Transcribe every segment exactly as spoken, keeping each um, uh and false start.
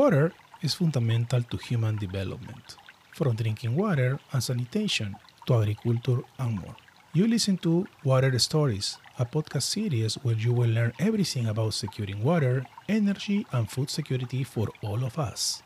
Water is fundamental to human development, from drinking water and sanitation to agriculture and more. You listen to Water Stories, a podcast series where you will learn everything about securing water, energy, and food security for all of us.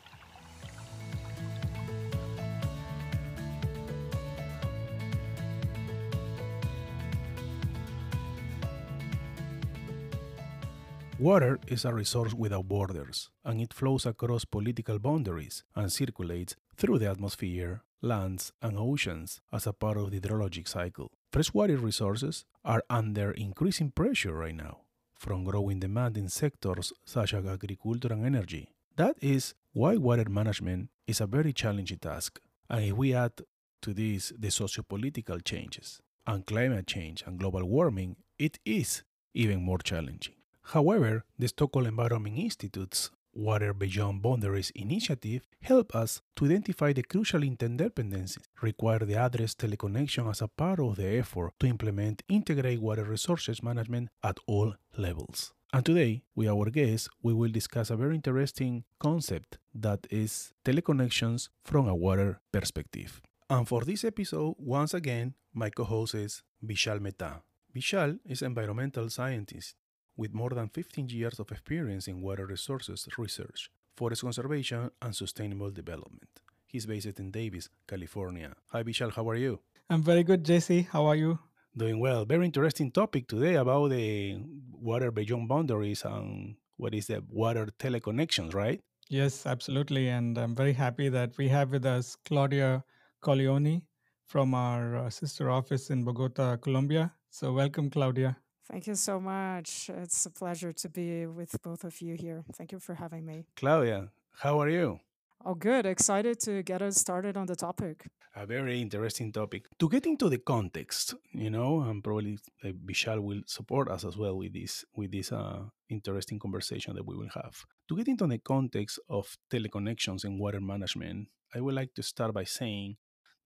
Water is a resource without borders, and it flows across political boundaries and circulates through the atmosphere, lands, and oceans as a part of the hydrologic cycle. Freshwater resources are under increasing pressure right now, from growing demand in sectors such as agriculture and energy. That is why water management is a very challenging task, and if we add to this the socio-political changes and climate change and global warming, it is even more challenging. However, the Stockholm Environment Institute's Water Beyond Boundaries initiative help us to identify the crucial interdependencies required to address teleconnection as a part of the effort to implement integrated water resources management at all levels. And today, with our guests, we will discuss a very interesting concept that is teleconnections from a water perspective. And for this episode, once again, my co-host is Vishal Mehta. Vishal is an environmental scientist with more than fifteen years of experience in water resources research, forest conservation, and sustainable development. He's based in Davis, California. Hi, Vishal, how are you? I'm very good, J C. How are you? Doing well. Very interesting topic today about the water beyond boundaries and what is the water teleconnections, right? Yes, absolutely. And I'm very happy that we have with us Claudia Colioni from our sister office in Bogota, Colombia. So welcome, Claudia. Thank you so much. It's a pleasure to be with both of you here. Thank you for having me. Claudia, how are you? Oh, good. Excited to get us started on the topic. A very interesting topic. To get into the context, you know, and probably uh, Vishal will support us as well with this, with this uh, interesting conversation that we will have. To get into the context of teleconnections and water management, I would like to start by saying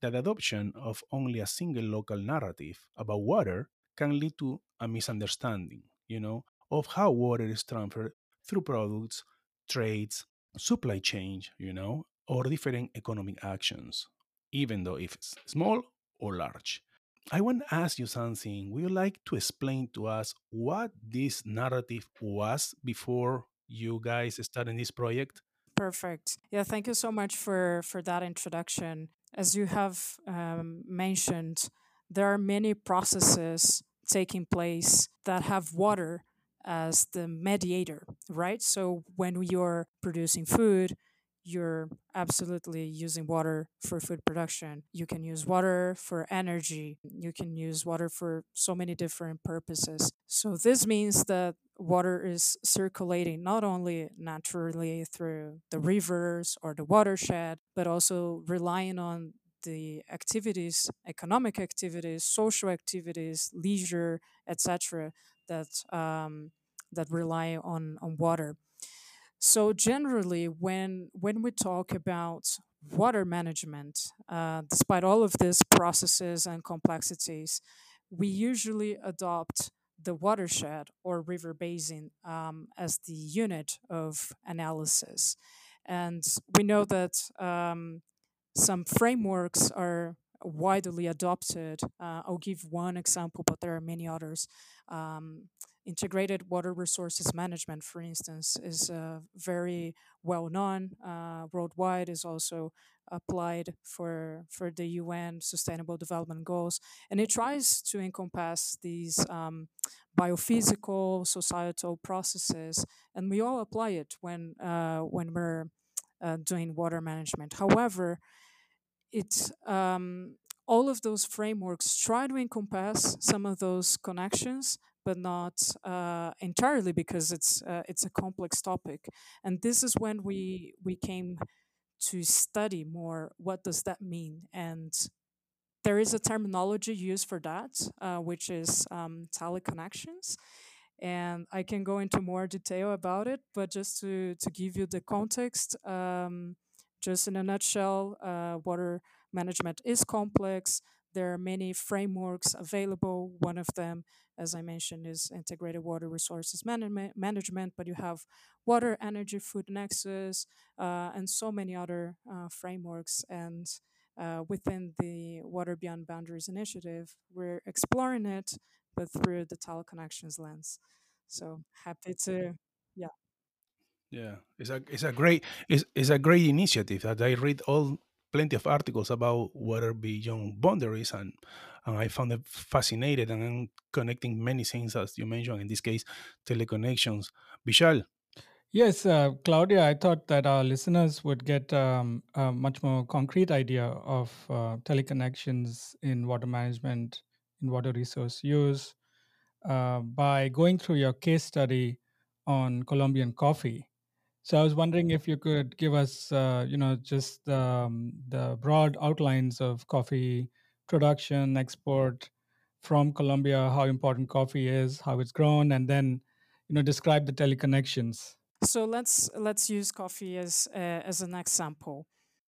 that the adoption of only a single local narrative about water can lead to a misunderstanding, you know, of how water is transferred through products, trades, supply chain, you know, or different economic actions, even though if it's small or large. I want to ask you something. Would you like to explain to us what this narrative was before you guys started this project? Perfect. Yeah, thank you so much for, for that introduction. As you have um, mentioned, there are many processes taking place that have water as the mediator, right? So when you're producing food, you're absolutely using water for food production. You can use water for energy. You can use water for so many different purposes. So this means that water is circulating not only naturally through the rivers or the watershed, but also relying on the activities, economic activities, social activities, leisure, et cetera, that um, that rely on on water. So generally, when when we talk about water management, uh, despite all of these processes and complexities, we usually adopt the watershed or river basin um, as the unit of analysis, and we know that. Um, Some frameworks are widely adopted. Uh, I'll give one example, but there are many others. Um, integrated water resources management, for instance, is uh, very well known. Uh, worldwide is also applied for, for the U N Sustainable Development Goals. And it tries to encompass these um, biophysical, societal processes. And we all apply it when, uh, when we're uh, doing water management. However, It's um, all of those frameworks try to encompass some of those connections, but not uh, entirely because it's uh, it's a complex topic. And this is when we we came to study more. What does that mean? And there is a terminology used for that, uh, which is um, teleconnections. And I can go into more detail about it, but just to to give you the context. Um, Just in a nutshell, uh, water management is complex, There are many frameworks available. One of them, as I mentioned, is integrated water resources management, management but you have water, energy, food nexus, uh, and so many other uh, frameworks. And uh, within the Water Beyond Boundaries initiative, we're exploring it, but through the teleconnections lens. So happy to, yeah. Yeah, it's a it's a great it's it's a great initiative that I read all plenty of articles about Water Beyond Boundaries, and and I found it fascinated, and I'm connecting many things, as you mentioned, in this case, teleconnections. Vishal. Yes, uh, Claudia, I thought that our listeners would get um, a much more concrete idea of uh, teleconnections in water management, in water resource use, uh, by going through your case study on Colombian coffee. So I was wondering if you could give us, uh, you know, just um, the broad outlines of coffee production, export from Colombia, how important coffee is, how it's grown, and then, you know, describe the teleconnections. So let's let's use coffee as uh, as an example.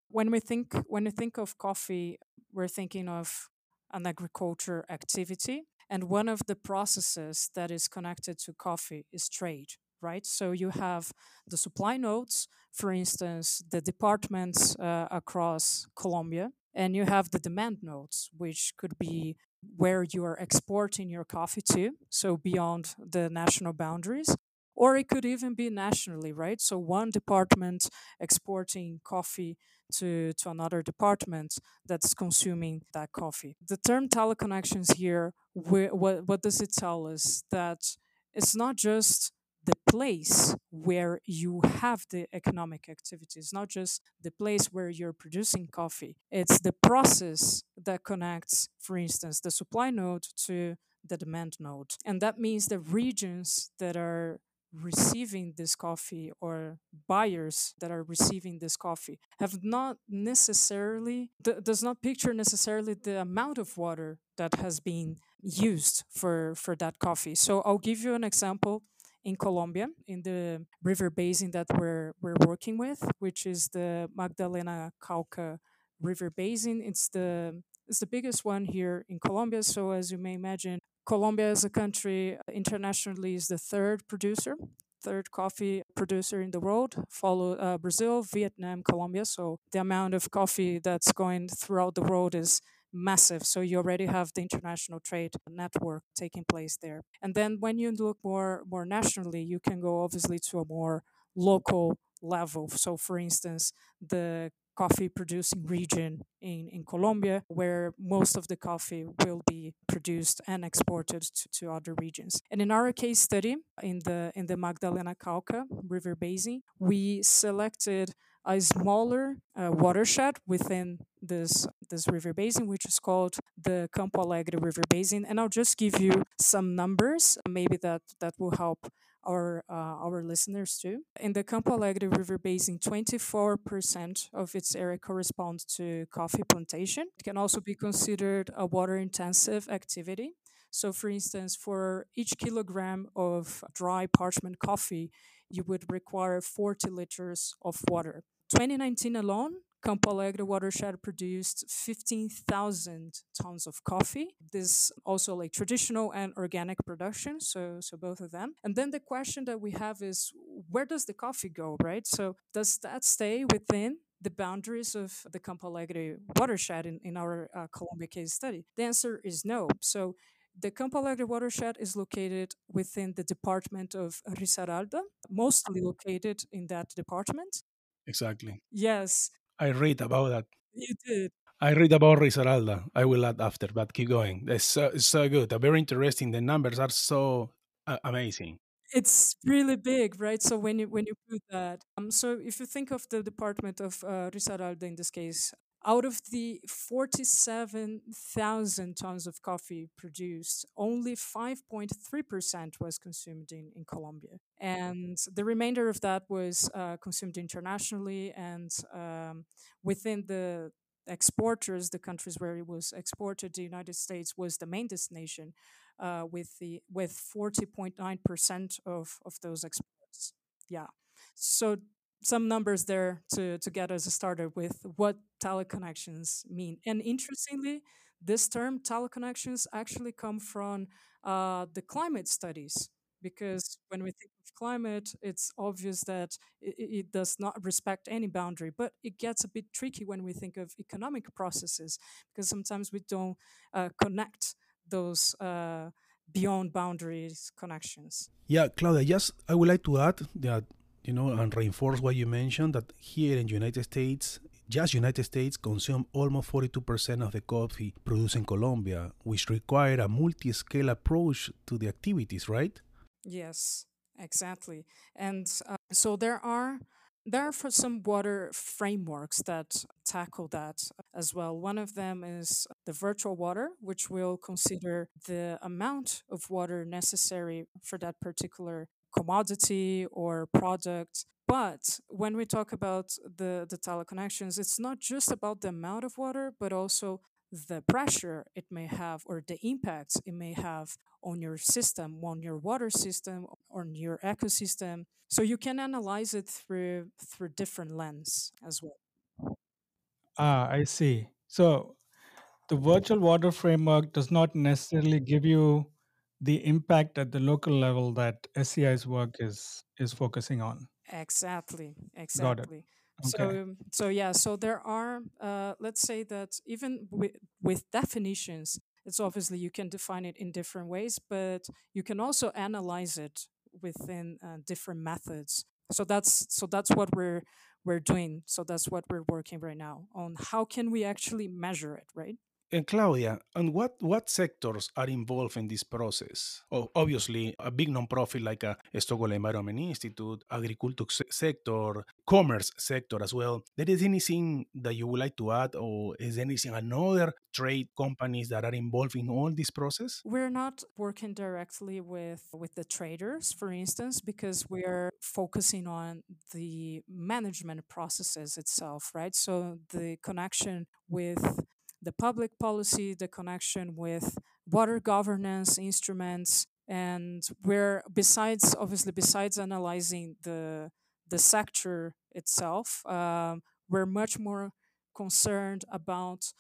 When we think when we think of coffee, we're thinking of an agriculture activity, and one of the processes that is connected to coffee is trade. Right? So you have the supply nodes, for instance, the departments uh, across Colombia, and you have the demand nodes, which could be where you are exporting your coffee to, so beyond the national boundaries, or it could even be nationally, right? So one department exporting coffee to, to another department that's consuming that coffee. The term teleconnections here, wh- what, what does it tell us? That it's not just the place where you have the economic activities, not just the place where you're producing coffee. It's the process that connects, for instance, the supply node to the demand node. And that means the regions that are receiving this coffee, or buyers that are receiving this coffee, have not necessarily, th- does not picture necessarily the amount of water that has been used for, for that coffee. So I'll give you an example. In Colombia, in the river basin that we're we're working with, which is the Magdalena Cauca River Basin. It's the it's the biggest one here in Colombia. So as you may imagine, Colombia as a country internationally is the third producer, third coffee producer in the world, follow uh, Brazil, Vietnam, Colombia. So the amount of coffee that's going throughout the world is massive. So you already have the international trade network taking place there. And then when you look more more nationally, you can go obviously to a more local level. So for instance, the coffee producing region in, in Colombia, where most of the coffee will be produced and exported to, to other regions. And in our case study in the in the Magdalena Cauca River Basin, we selected a smaller uh, watershed within this this river basin, which is called the Campo Alegre River Basin. And I'll just give you some numbers, maybe that, that will help our uh, our listeners too. In the Campo Alegre River Basin, twenty-four percent of its area corresponds to coffee plantation. It can also be considered a water-intensive activity. So for instance, for each kilogram of dry parchment coffee, you would require forty liters of water. twenty nineteen alone, Campo Alegre watershed produced fifteen thousand tons of coffee. This also like traditional and organic production, so so both of them. And then the question that we have is, where does the coffee go, right? So does that stay within the boundaries of the Campo Alegre watershed in, in our uh, Colombia case study? The answer is no. So the Campo Alegre watershed is located within the department of Risaralda, mostly located in that department. Exactly. Yes. I read about that. You did. I read about Risaralda. I will add after, but keep going. It's so, it's so good. Very interesting. The numbers are so uh, amazing. It's really big, right? So when you when you put that, um, so if you think of the department of uh, Risaralda in this case. Out of the forty-seven thousand tons of coffee produced, only five point three percent was consumed in, in Colombia. And the remainder of that was uh, consumed internationally and um, within the exporters, the countries where it was exported, the United States was the main destination uh, with the with forty point nine percent of, of those exports. Yeah. So some numbers there to, to get us started with what teleconnections mean. And interestingly, This term, teleconnections, actually come from uh, the climate studies, because when we think of climate, it's obvious that it, it does not respect any boundary. But it gets a bit tricky when we think of economic processes, because sometimes we don't uh, connect those uh, beyond boundaries connections. Yeah, Claudia, just I would like to add that, you know, and reinforce what you mentioned, that here in the United States, just United States consume almost forty-two percent of the coffee produced in Colombia, which require a multi-scale approach to the activities, right? Yes, exactly. And uh, so there are there are for some water frameworks that tackle that as well. One of them is the virtual water, which will consider the amount of water necessary for that particular commodity or product. But when we talk about the, the teleconnections, it's not just about the amount of water, but also the pressure it may have or the impacts it may have on your system, on your water system, on your ecosystem. So you can analyze it through through different lenses as well. Ah, I see. So the virtual water framework does not necessarily give you the impact at the local level that S C I's work is is focusing on. Exactly, exactly. Got it. Okay. So, so yeah, so there are, uh, let's say that even with, with definitions, it's obviously you can define it in different ways, but you can also analyze it within uh, different methods. So that's so that's what we're we're doing. So that's what we're working right now on. How can we actually measure it, right? And Claudia, and what, what sectors are involved in this process? Oh, obviously, a big nonprofit like a Stockholm Environment Institute, agriculture se- sector, commerce sector as well. There is anything that you would like to add, or is there anything another trade companies that are involved in all this process? We're not working directly with, with the traders, for instance, because we're focusing on the management processes itself, right? So the connection with the public policy, the connection with water governance instruments, and where besides, obviously, besides analyzing the the sector itself, um, we're much more concerned about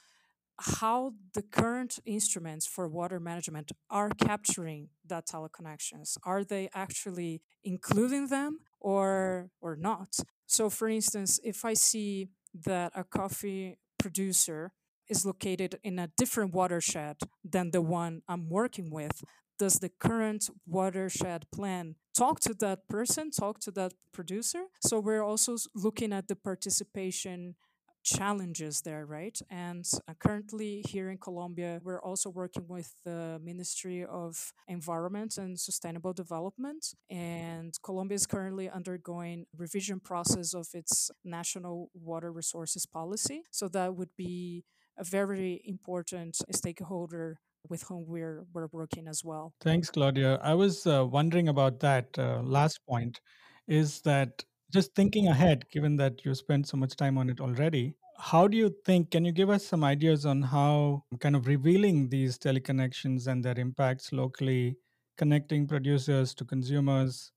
how the current instruments for water management are capturing that teleconnections. Are they actually including them or or not? So, for instance, if I see that a coffee producer is located in a different watershed than the one I'm working with, does the current watershed plan talk to that person, talk to that producer? So we're also looking at the participation challenges there, right? And uh, currently here in Colombia, we're also working with the Ministry of Environment and Sustainable Development. And Colombia is currently undergoing revision process of its national water resources policy. So that would be a very important stakeholder with whom we're, we're working as well. Thanks, Claudia. I was uh, wondering about that uh, last point, is that just thinking ahead, given that you spent so much time on it already, how do you think, can you give us some ideas on how kind of revealing these teleconnections and their impacts locally, connecting producers to consumers,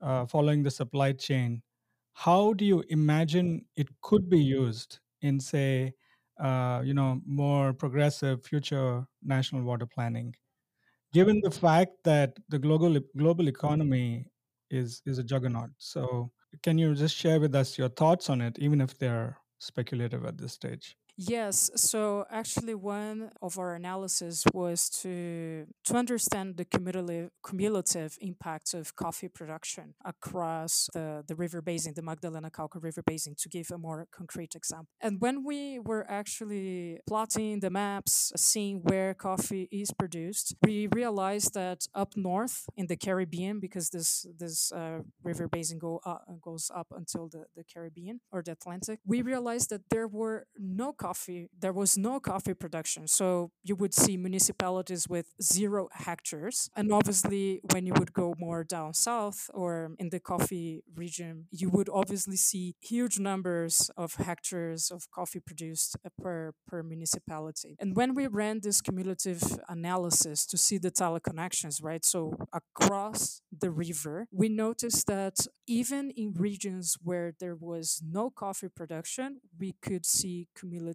uh, following the supply chain, how do you imagine it could be used in, say, Uh, you know, more progressive future national water planning, given the fact that the global global economy is is a juggernaut? So can you just share with us your thoughts on it, even if they're speculative at this stage? Yes. So actually, one of our analysis was to to understand the cumulative cumulative impact of coffee production across the, the river basin, the Magdalena Cauca River Basin, to give a more concrete example. And when we were actually plotting the maps, seeing where coffee is produced, we realized that up north in the Caribbean, because this this uh, river basin go uh, goes up until the, the Caribbean or the Atlantic, we realized that there were no coffee, there was no coffee production. So you would see municipalities with zero hectares. And obviously, when you would go more down south or in the coffee region, you would obviously see huge numbers of hectares of coffee produced per, per municipality. And when we ran this cumulative analysis to see the teleconnections, right? So across the river, we noticed that even in regions where there was no coffee production, we could see cumulative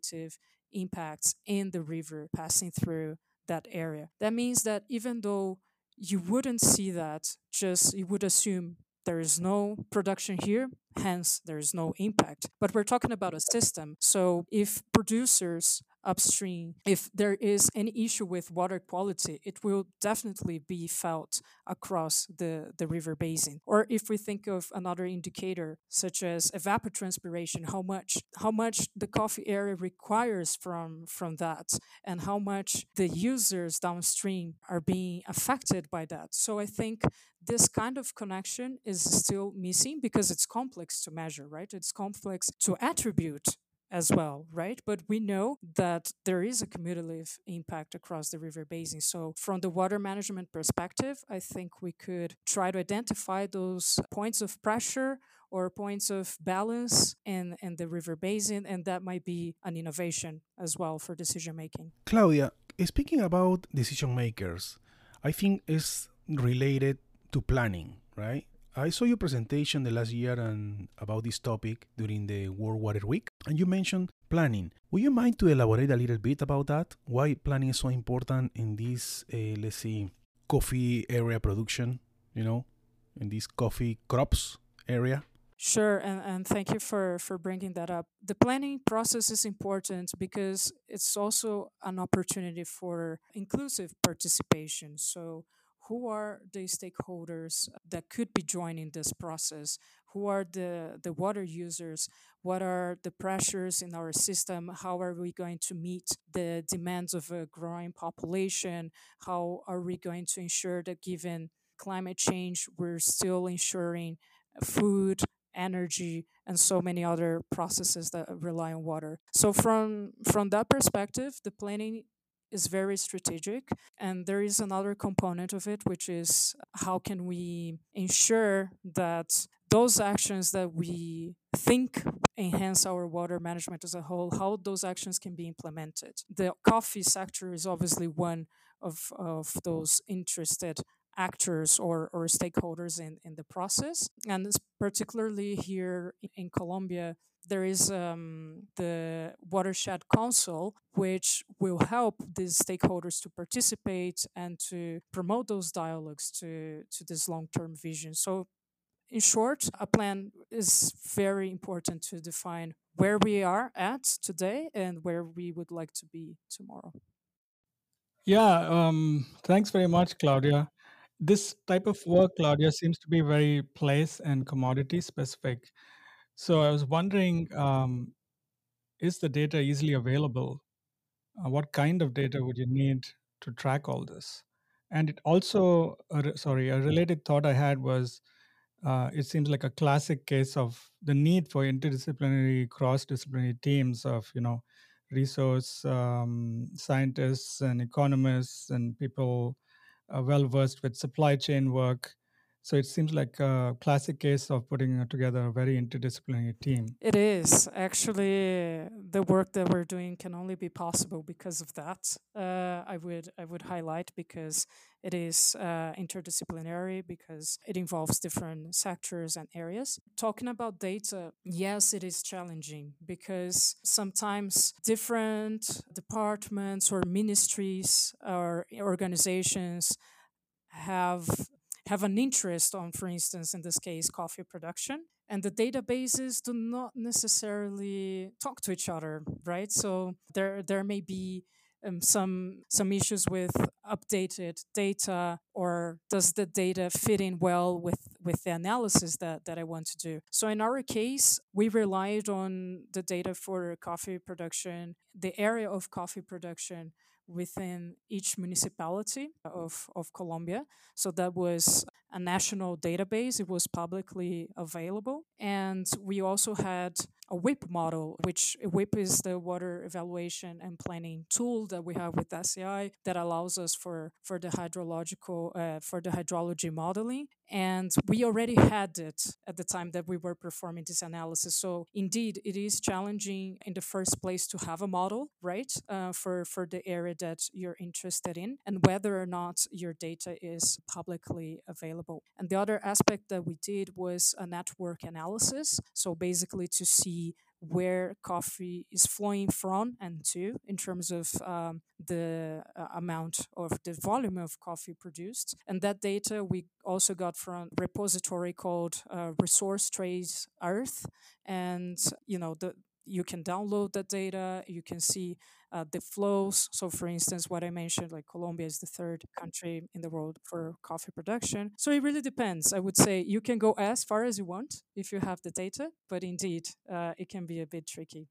impacts in the river passing through that area. That means that even though you wouldn't see that, just you would assume there is no production here, hence there is no impact. But we're talking about a system. So if producers upstream, if there is any issue with water quality, it will definitely be felt across the, the river basin. Or if we think of another indicator, such as evapotranspiration, how much how much the coffee area requires from, from that, and how much the users downstream are being affected by that. So I think this kind of connection is still missing because it's complex to measure, right? It's complex to attribute as well, right? But we know that there is a cumulative impact across the river basin. So from the water management perspective, I think we could try to identify those points of pressure or points of balance in, in the river basin, and that might be an innovation as well for decision making. Claudia, speaking about decision makers, I think it's related to planning, right? I saw your presentation the last year and about this topic during the World Water Week, and you mentioned planning. Would you mind to elaborate a little bit about that? Why planning is so important in this, uh, let's see, coffee area production, you know, in this coffee crops area? Sure, and, and thank you for, for bringing that up. The planning process is important because it's also an opportunity for inclusive participation. So who are the stakeholders that could be joining this process? Who are the, the water users? What are the pressures in our system? How are we going to meet the demands of a growing population? How are we going to ensure that given climate change, we're still ensuring food, energy, and so many other processes that rely on water? So from, from that perspective, the planning is very strategic. And there is another component of it, which is how can we ensure that those actions that we think enhance our water management as a whole, how those actions can be implemented. The coffee sector is obviously one of, of those interested actors or, or stakeholders in, in the process. And particularly here in Colombia, there is um, the Watershed Council, which will help these stakeholders to participate and to promote those dialogues to, to this long-term vision. So in short, a plan is very important to define where we are at today and where we would like to be tomorrow. Yeah, um, thanks very much, Claudia. This type of work, Claudia, seems to be very place and commodity specific. So I was wondering, um, is the data easily available? Uh, what kind of data would you need to track all this? And it also, uh, sorry, a related thought I had was, uh, it seems like a classic case of the need for interdisciplinary, cross-disciplinary teams of, you know, resource um, scientists and economists and people uh, well-versed with supply chain work. So it seems like a classic case of putting together a very interdisciplinary team. It is. Actually, the work that we're doing can only be possible because of that. Uh, I would I would highlight because it is uh, interdisciplinary, because it involves different sectors and areas. Talking about data, yes, it is challenging because sometimes different departments or ministries or organizations have... have an interest on, for instance, in this case, coffee production. And the databases do not necessarily talk to each other, right? So there, there may be um, some, some issues with updated data, or does the data fit in well with, with the analysis that, that I want to do? So in our case, we relied on the data for coffee production, the area of coffee production, within each municipality of, of Colombia. So that was a national database. It was publicly available. And we also had a WEAP model, which WEAP is the water evaluation and planning tool that we have with S E I that allows us for, for the hydrological, uh, for the hydrology modeling. And we already had it at the time that we were performing this analysis. So indeed, it is challenging in the first place to have a model, right, uh, for, for the area that you're interested in and whether or not your data is publicly available. And the other aspect that we did was a network analysis. So basically to see where coffee is flowing from and to in terms of um, the uh, amount of the volume of coffee produced. And that data we also got from a repository called uh, Resource Trade.Earth. And, you know, the you can download that data, you can see uh, the flows. So for instance, what I mentioned, like Colombia is the third country in the world for coffee production. So it really depends. I would say you can go as far as you want if you have the data, but indeed, uh, it can be a bit tricky.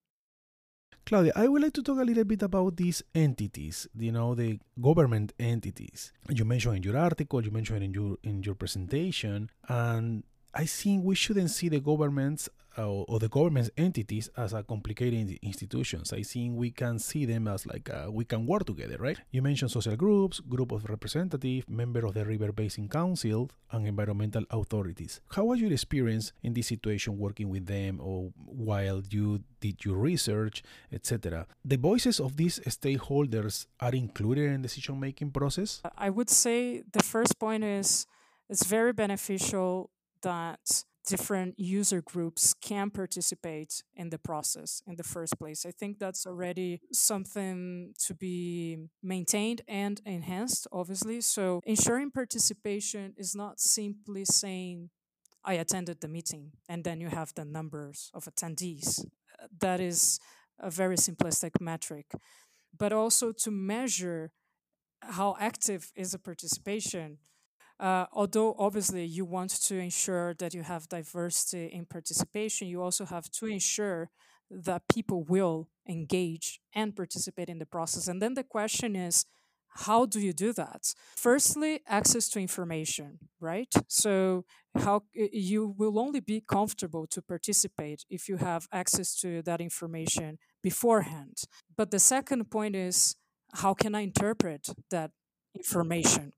Claudia, I would like to talk a little bit about these entities, you know, the government entities. You mentioned in your article, you mentioned in your, in your presentation, and I think we shouldn't see the governments or the government entities as a complicated institutions. I think we can see them as like a, we can work together, right? You mentioned social groups, group of representatives, member of the River Basin Council, and environmental authorities. How was your experience in this situation working with them or while you did your research, et cetera? The voices of these stakeholders are included in the decision-making process? I would say the first point is it's very beneficial that different user groups can participate in the process in the first place. I think that's already something to be maintained and enhanced, obviously. So ensuring participation is not simply saying, I attended the meeting, and then you have the numbers of attendees. That is a very simplistic metric. But also to measure how active is the participation. Uh, although, obviously, you want to ensure that you have diversity in participation, you also have to ensure that people will engage and participate in the process. And then the question is, how do you do that? Firstly, access to information, right? So how you will only be comfortable to participate if you have access to that information beforehand. But the second point is, how can I interpret that information?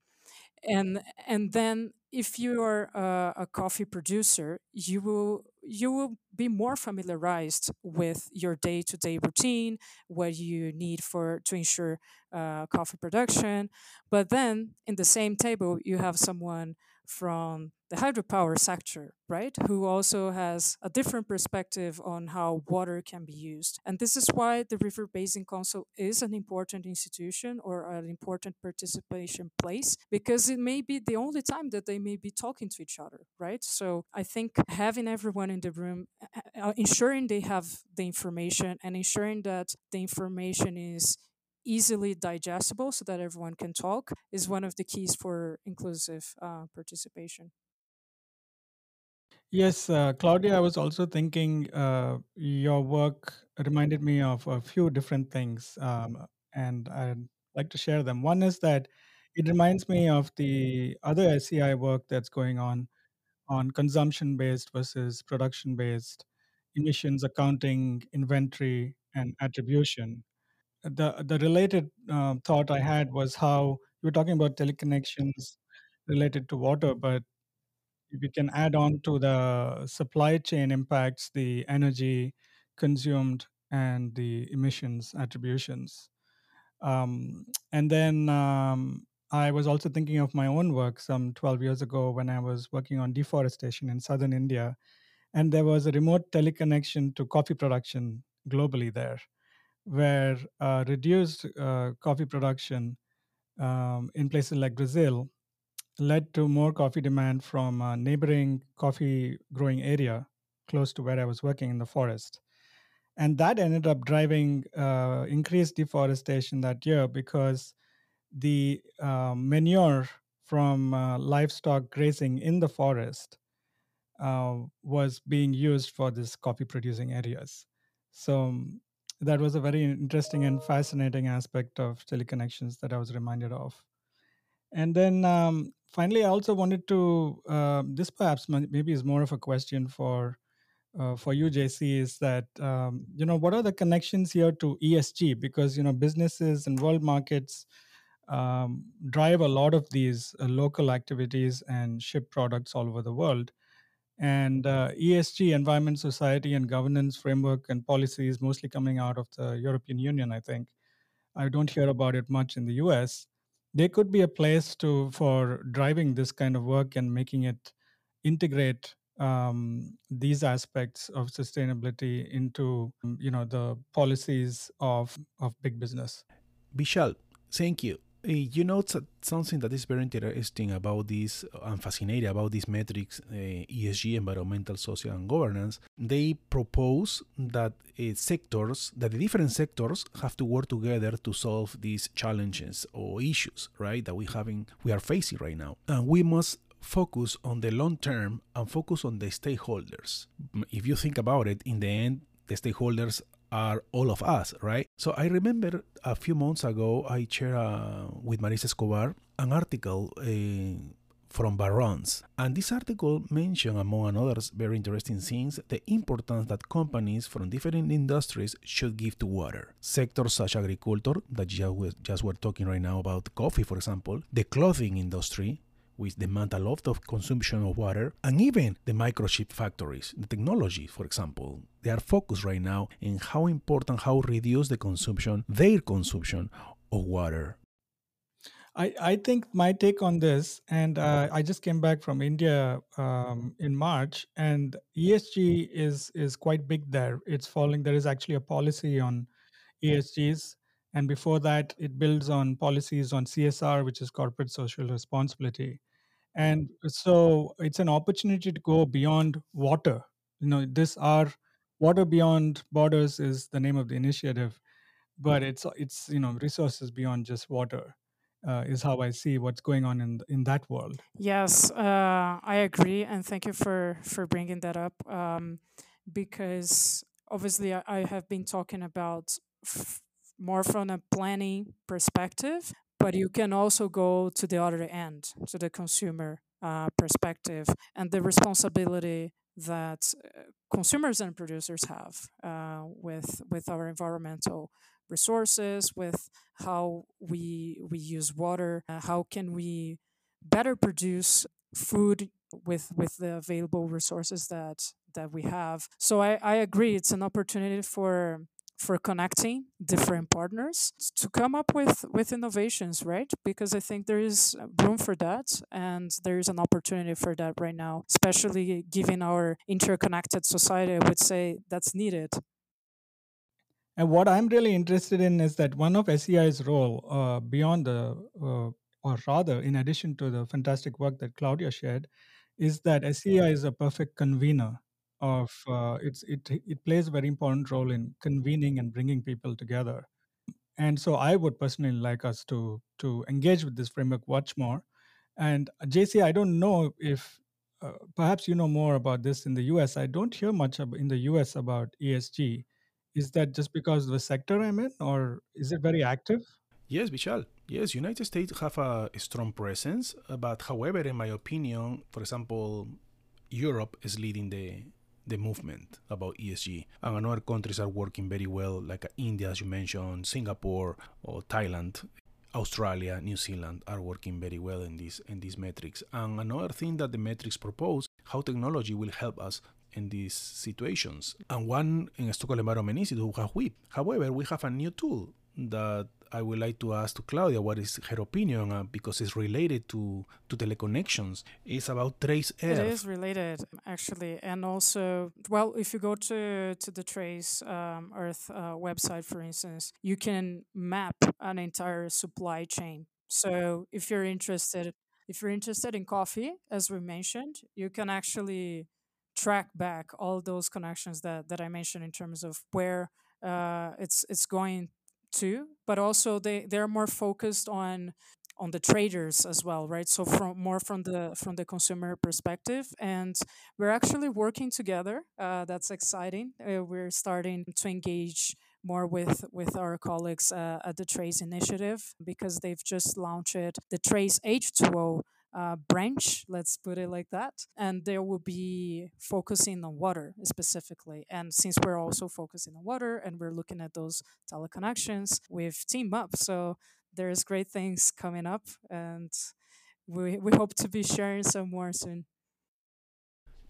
And and then if you are a, a coffee producer, you will you will be more familiarized with your day-to-day routine, what you need for to ensure uh, coffee production. But then in the same table, you have someone from the hydropower sector, right, who also has a different perspective on how water can be used. And this is why the River Basin Council is an important institution or an important participation place, because it may be the only time that they may be talking to each other, right? So I think having everyone in the room, uh, ensuring they have the information and ensuring that the information is easily digestible so that everyone can talk is one of the keys for inclusive uh, participation. Yes, uh, Claudia, I was also thinking uh, your work reminded me of a few different things, um, and I'd like to share them. One is that it reminds me of the other S E I work that's going on, on consumption-based versus production-based emissions accounting, inventory, and attribution. The, the related uh, thought I had was how you were talking about teleconnections related to water, but if you can add on to the supply chain impacts, the energy consumed and the emissions attributions. Um, and then um, I was also thinking of my own work some twelve years ago when I was working on deforestation in southern India. And there was a remote teleconnection to coffee production globally there, where uh, reduced uh, coffee production um, in places like Brazil led to more coffee demand from a neighboring coffee growing area close to where I was working in the forest. And that ended up driving uh, increased deforestation that year because the uh, manure from uh, livestock grazing in the forest uh, was being used for these coffee producing areas. So that was a very interesting and fascinating aspect of teleconnections that I was reminded of. And then um, finally, I also wanted to, uh, this perhaps maybe is more of a question for uh, for you, J C, is that, um, you know, what are the connections here to E S G? Because, you know, businesses and world markets um, drive a lot of these uh, local activities and ship products all over the world. And uh, E S G, environment, society, and governance framework and policies mostly coming out of the European Union, I think. I don't hear about it much in the U S. They could be a place to for driving this kind of work and making it integrate um, these aspects of sustainability into, you know, the policies of, of big business. Vishal, thank you. You know, something that is very interesting about this, and fascinating about these metrics, uh, E S G, environmental, social, and governance, they propose that uh, sectors, that the different sectors have to work together to solve these challenges or issues, right, that we having, we are facing right now. And we must focus on the long term and focus on the stakeholders. If you think about it, in the end, the stakeholders are all of us, right? So I remember a few months ago, I shared uh, with Marisa Escobar an article uh, from Barron's. And this article mentioned, among others, very interesting things, the importance that companies from different industries should give to water. Sectors such as agriculture, that just we're talking right now about coffee, for example, the clothing industry, which demand a lot of consumption of water, and even the microchip factories, the technology, for example. They are focused right now in how important, how reduce the consumption, their consumption of water. I, I think my take on this, and uh, I just came back from India um, in March, and E S G is, is quite big there. It's falling, there is actually a policy on E S Gs. And before that, it builds on policies on C S R, which is corporate social responsibility. And so it's an opportunity to go beyond water. You know, this our Water Beyond Borders is the name of the initiative, but it's, it's you know, resources beyond just water. Uh, is how I see what's going on in in that world. Yes, uh, I agree, and thank you for for bringing that up, um, because obviously I, I have been talking about f- more from a planning perspective, but you can also go to the other end, to the consumer uh, perspective, and the responsibility that uh, consumers and producers have uh, with with our environmental resources, with how we we use water, uh, how can we better produce food with with the available resources that that we have. So I, I agree, it's an opportunity for for connecting different partners to come up with, with innovations, right? Because I think there is room for that, and there is an opportunity for that right now, especially given our interconnected society, I would say that's needed. And what I'm really interested in is that one of S E I's role uh, beyond the, uh, or rather, in addition to the fantastic work that Claudia shared, is that S E I is a perfect convener. Of uh, it's it it plays a very important role in convening and bringing people together, and so I would personally like us to to engage with this framework much more. And J C, I don't know if uh, perhaps you know more about this in the U S. I don't hear much in the U S about E S G. Is that just because of the sector I'm in, or is it very active? Yes, Vishal. Yes, United States have a strong presence, but however, in my opinion, for example, Europe is leading the. the movement about E S G, and other countries are working very well, like India, as you mentioned, Singapore, or Thailand, Australia, New Zealand are working very well in this in these metrics. And another thing that the metrics propose, how technology will help us in these situations. And one in Stockholm Environment Institute, WEAP. However, we have a new tool that I would like to ask to Claudia what is her opinion, uh, because it's related to, to teleconnections. It's about Trace Earth. It is related, actually. And also, well, if you go to, to the Trace um, Earth uh, website, for instance, you can map an entire supply chain. So if you're interested, if you're interested in coffee, as we mentioned, you can actually track back all those connections that, that I mentioned in terms of where uh, it's it's going too, but also they, they're more focused on on the traders as well, right? So from more from the from the consumer perspective, and we're actually working together. Uh, that's exciting. Uh, we're starting to engage more with, with our colleagues uh, at the Trace Initiative, because they've just launched the Trace H two O uh, branch, let's put it like that, and they will be focusing on water specifically. And since we're also focusing on water and we're looking at those teleconnections, we've teamed up. So there's great things coming up, and we we hope to be sharing some more soon.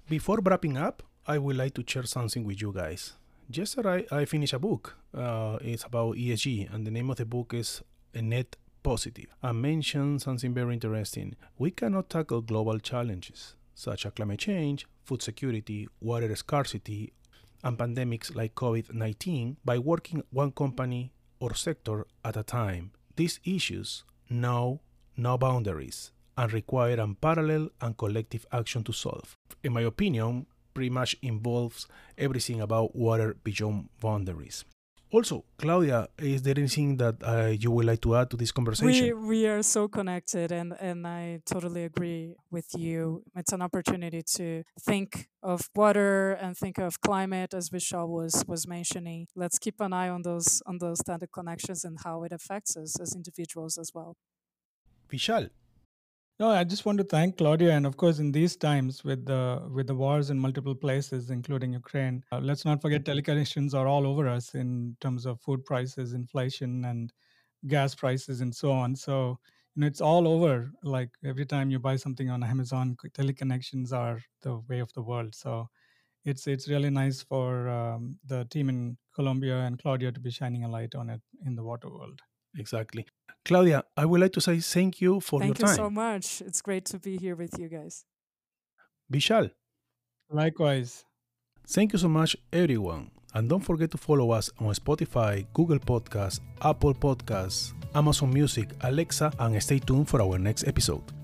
Before wrapping up, I would like to share something with you guys. Yesterday, I finished a book. Uh, it's about E S G, and the name of the book is Annette Positive. I mentioned something very interesting. We cannot tackle global challenges such as climate change, food security, water scarcity, and pandemics like COVID nineteen by working one company or sector at a time. These issues know no boundaries and require unparalleled and collective action to solve. In my opinion, pretty much involves everything about water beyond boundaries. Also, Claudia, is there anything that uh, you would like to add to this conversation? We, we are so connected, and, and I totally agree with you. It's an opportunity to think of water and think of climate, as Vishal was, was mentioning. Let's keep an eye on those on those standard connections and how it affects us as individuals as well. Vishal. No, I just want to thank Claudia, and of course, in these times with the with the wars in multiple places, including Ukraine, uh, let's not forget teleconnections are all over us in terms of food prices, inflation, and gas prices, and so on. So, you know, it's all over. Like every time you buy something on Amazon, teleconnections are the way of the world. So, it's it's really nice for um, the team in Colombia and Claudia to be shining a light on it in the water world. Exactly. Claudia, I would like to say thank you for thank your time. Thank you so much. It's great to be here with you guys. Vishal. Likewise. Thank you so much, everyone. And don't forget to follow us on Spotify, Google Podcasts, Apple Podcasts, Amazon Music, Alexa, and stay tuned for our next episode.